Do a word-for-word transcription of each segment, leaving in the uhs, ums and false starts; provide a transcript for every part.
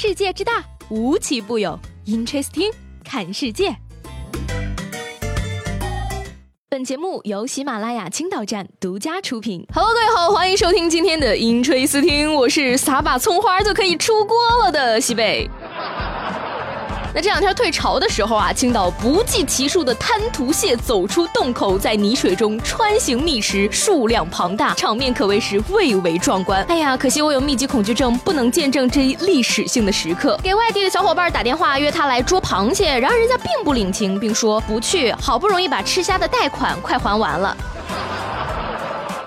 世界之大，无奇不有。Interesting， 看世界。本节目由喜马拉雅青岛站独家出品。Hello， 各位好，欢迎收听今天的Interesting，我是撒把葱花就可以出锅了的西贝。那这两天退潮的时候啊，青岛不计其数的滩涂蟹走出洞口，在泥水中穿行觅食，数量庞大，场面可谓是蔚为壮观。哎呀，可惜我有密集恐惧症，不能见证这一历史性的时刻。给外地的小伙伴打电话约他来捉螃蟹，然而人家并不领情，并说不去，好不容易把吃虾的贷款快还完了。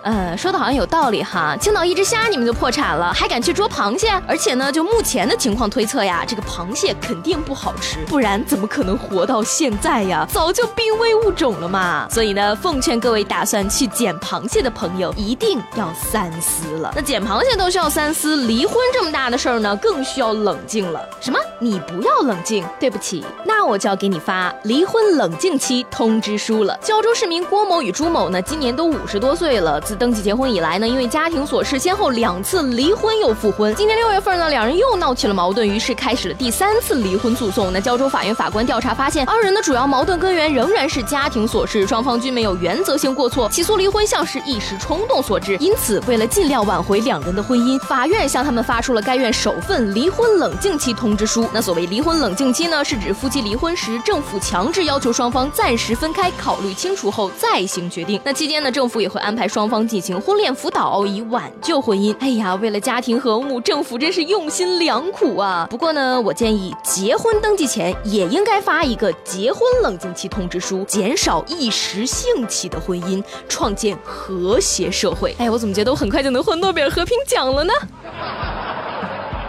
呃，说的好像有道理哈，青岛一只虾你们就破产了，还敢去捉螃蟹？而且呢，就目前的情况推测呀，这个螃蟹肯定不好吃，不然怎么可能活到现在呀？早就濒危物种了嘛。所以呢，奉劝各位打算去捡螃蟹的朋友，一定要三思了。那捡螃蟹都需要三思，离婚这么大的事儿呢，更需要冷静了。什么？你不要冷静？对不起，那我就要给你发离婚冷静期通知书了。胶州市民郭某与朱某呢，今年都五十多岁了。自登记结婚以来呢，因为家庭琐事，先后两次离婚又复婚。今年六月份呢，两人又闹起了矛盾，于是开始了第三次离婚诉讼。那胶州法院法官调查发现，二人的主要矛盾根源仍然是家庭琐事，双方均没有原则性过错，起诉离婚像是一时冲动所致。因此，为了尽量挽回两人的婚姻，法院向他们发出了该院首份离婚冷静期通知书。那所谓离婚冷静期呢，是指夫妻离婚时，政府强制要求双方暂时分开，考虑清楚后再行决定。那期间呢，政府也会安排双方进行婚恋辅导，以挽救婚姻。哎呀，为了家庭和睦，政府真是用心良苦啊！不过呢，我建议结婚登记前也应该发一个结婚冷静期通知书，减少一时兴起的婚姻，创建和谐社会。哎呀，我怎么觉得我很快就能获诺贝尔和平奖了呢？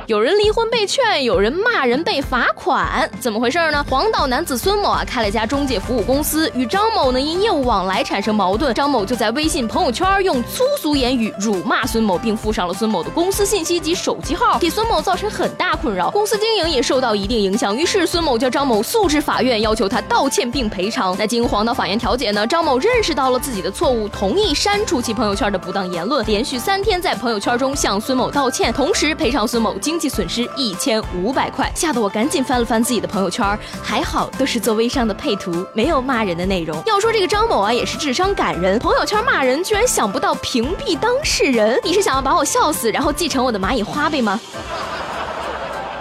有人离婚被劝，有人骂人被罚款，怎么回事呢？黄岛男子孙某啊，开了家中介服务公司，与张某呢因业务往来产生矛盾，张某就在微信朋友圈用粗俗言语辱骂孙某，并附上了孙某的公司信息及手机号，给孙某造成很大困扰，公司经营也受到一定影响。于是孙某叫张某诉至法院，要求他道歉并赔偿。那经黄岛法院调解呢，张某认识到了自己的错误，同意删除其朋友圈的不当言论，连续三天在朋友圈中向孙某道歉，同时赔偿孙某经济损失一千五百块，吓得我赶紧翻了翻自己的朋友圈，还好都是做微商的配图，没有骂人的内容。要说这个张某啊，也是智商感人，朋友圈骂人居然想不到屏蔽当事人，你是想要把我笑死，然后继承我的蚂蚁花呗吗？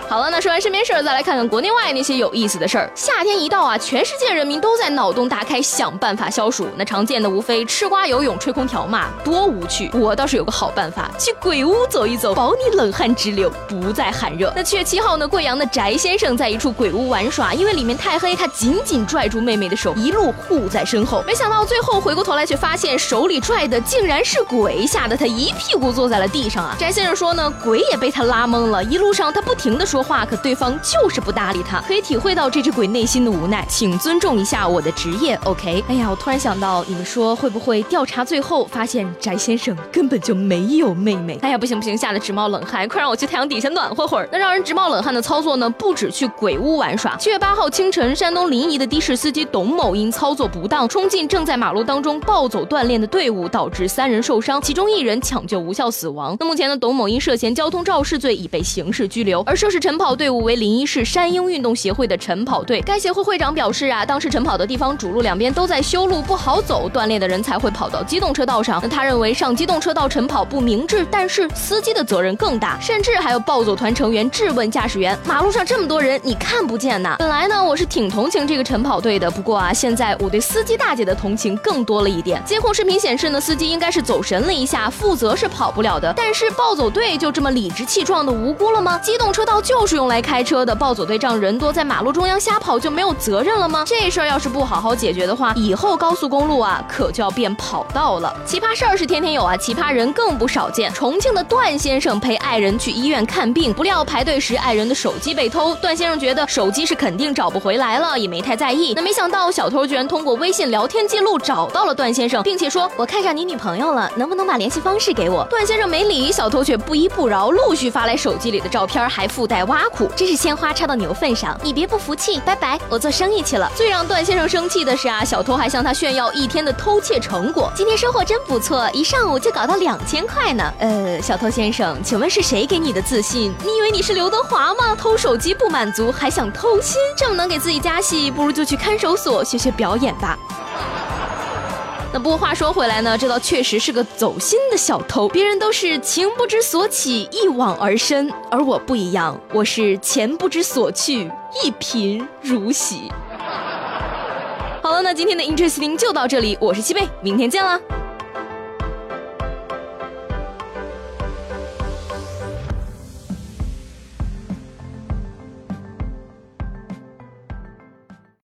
好了，那说完身边事儿，再来看看国内外那些有意思的事儿。夏天一到啊，全世界人民都在脑洞大开，想办法消暑。那常见的无非吃瓜、游泳、吹空调嘛，多无趣。我倒是有个好办法，去鬼屋走一走，保你冷汗直流，不再寒热。那七月七号呢，贵阳的翟先生在一处鬼屋玩耍，因为里面太黑，他紧紧拽住妹妹的手，一路护在身后。没想到最后回过头来，却发现手里拽的竟然是鬼，吓得他一屁股坐在了地上啊。翟先生说呢，鬼也被他拉懵了，一路上他不停地说话，可对方就是不搭理他，可以体会到这只鬼内心的无奈，请尊重一下我的职业 ，OK？ 哎呀，我突然想到，你们说会不会调查最后发现翟先生根本就没有妹妹？哎呀，不行不行，吓得直冒冷汗，快让我去太阳底下暖和会儿。那让人直冒冷汗的操作呢，不止去鬼屋玩耍。七月八号清晨，山东临沂的的士司机董某因操作不当，冲进正在马路当中暴走锻炼的队伍，导致三人受伤，其中一人抢救无效死亡。那目前呢，董某因涉嫌交通肇事罪已被刑事拘留，而涉事成。晨跑队伍为临沂市山鹰运动协会的晨跑队，该协会会长表示啊，当时晨跑的地方主路两边都在修路，不好走，锻炼的人才会跑到机动车道上。那他认为上机动车道晨跑不明智，但是司机的责任更大，甚至还有暴走团成员质问驾驶员：“马路上这么多人，你看不见呐？”本来呢，我是挺同情这个晨跑队的，不过啊，现在我对司机大姐的同情更多了一点。监控视频显示呢，司机应该是走神了一下，负责是跑不了的，但是暴走队就这么理直气壮的无辜了吗？机动车道就。就是用来开车的，暴走队仗人多，在马路中央瞎跑就没有责任了吗？这事儿要是不好好解决的话，以后高速公路啊可就要变跑道了。奇葩事儿是天天有啊，奇葩人更不少见。重庆的段先生陪爱人去医院看病，不料排队时爱人的手机被偷，段先生觉得手机是肯定找不回来了，也没太在意。那没想到小偷居然通过微信聊天记录找到了段先生，并且说：“我看上你女朋友了，能不能把联系方式给我？”段先生没理，小偷却不依不饶，陆续发来手机里的照片，还附带挖苦，真是鲜花插到牛粪上。你别不服气，拜拜，我做生意去了。最让段先生生气的是啊，小偷还向他炫耀一天的偷窃成果，今天收获真不错，一上午就搞到两千块呢。呃，小偷先生，请问是谁给你的自信？你以为你是刘德华吗？偷手机不满足，还想偷心，这么能给自己加戏，不如就去看守所学学表演吧。那不过话说回来呢，这倒确实是个走心的小偷，别人都是情不知所起，一往而深，而我不一样，我是钱不知所去，一贫如洗。好了，那今天的 Interesting 就到这里，我是西贝，明天见了。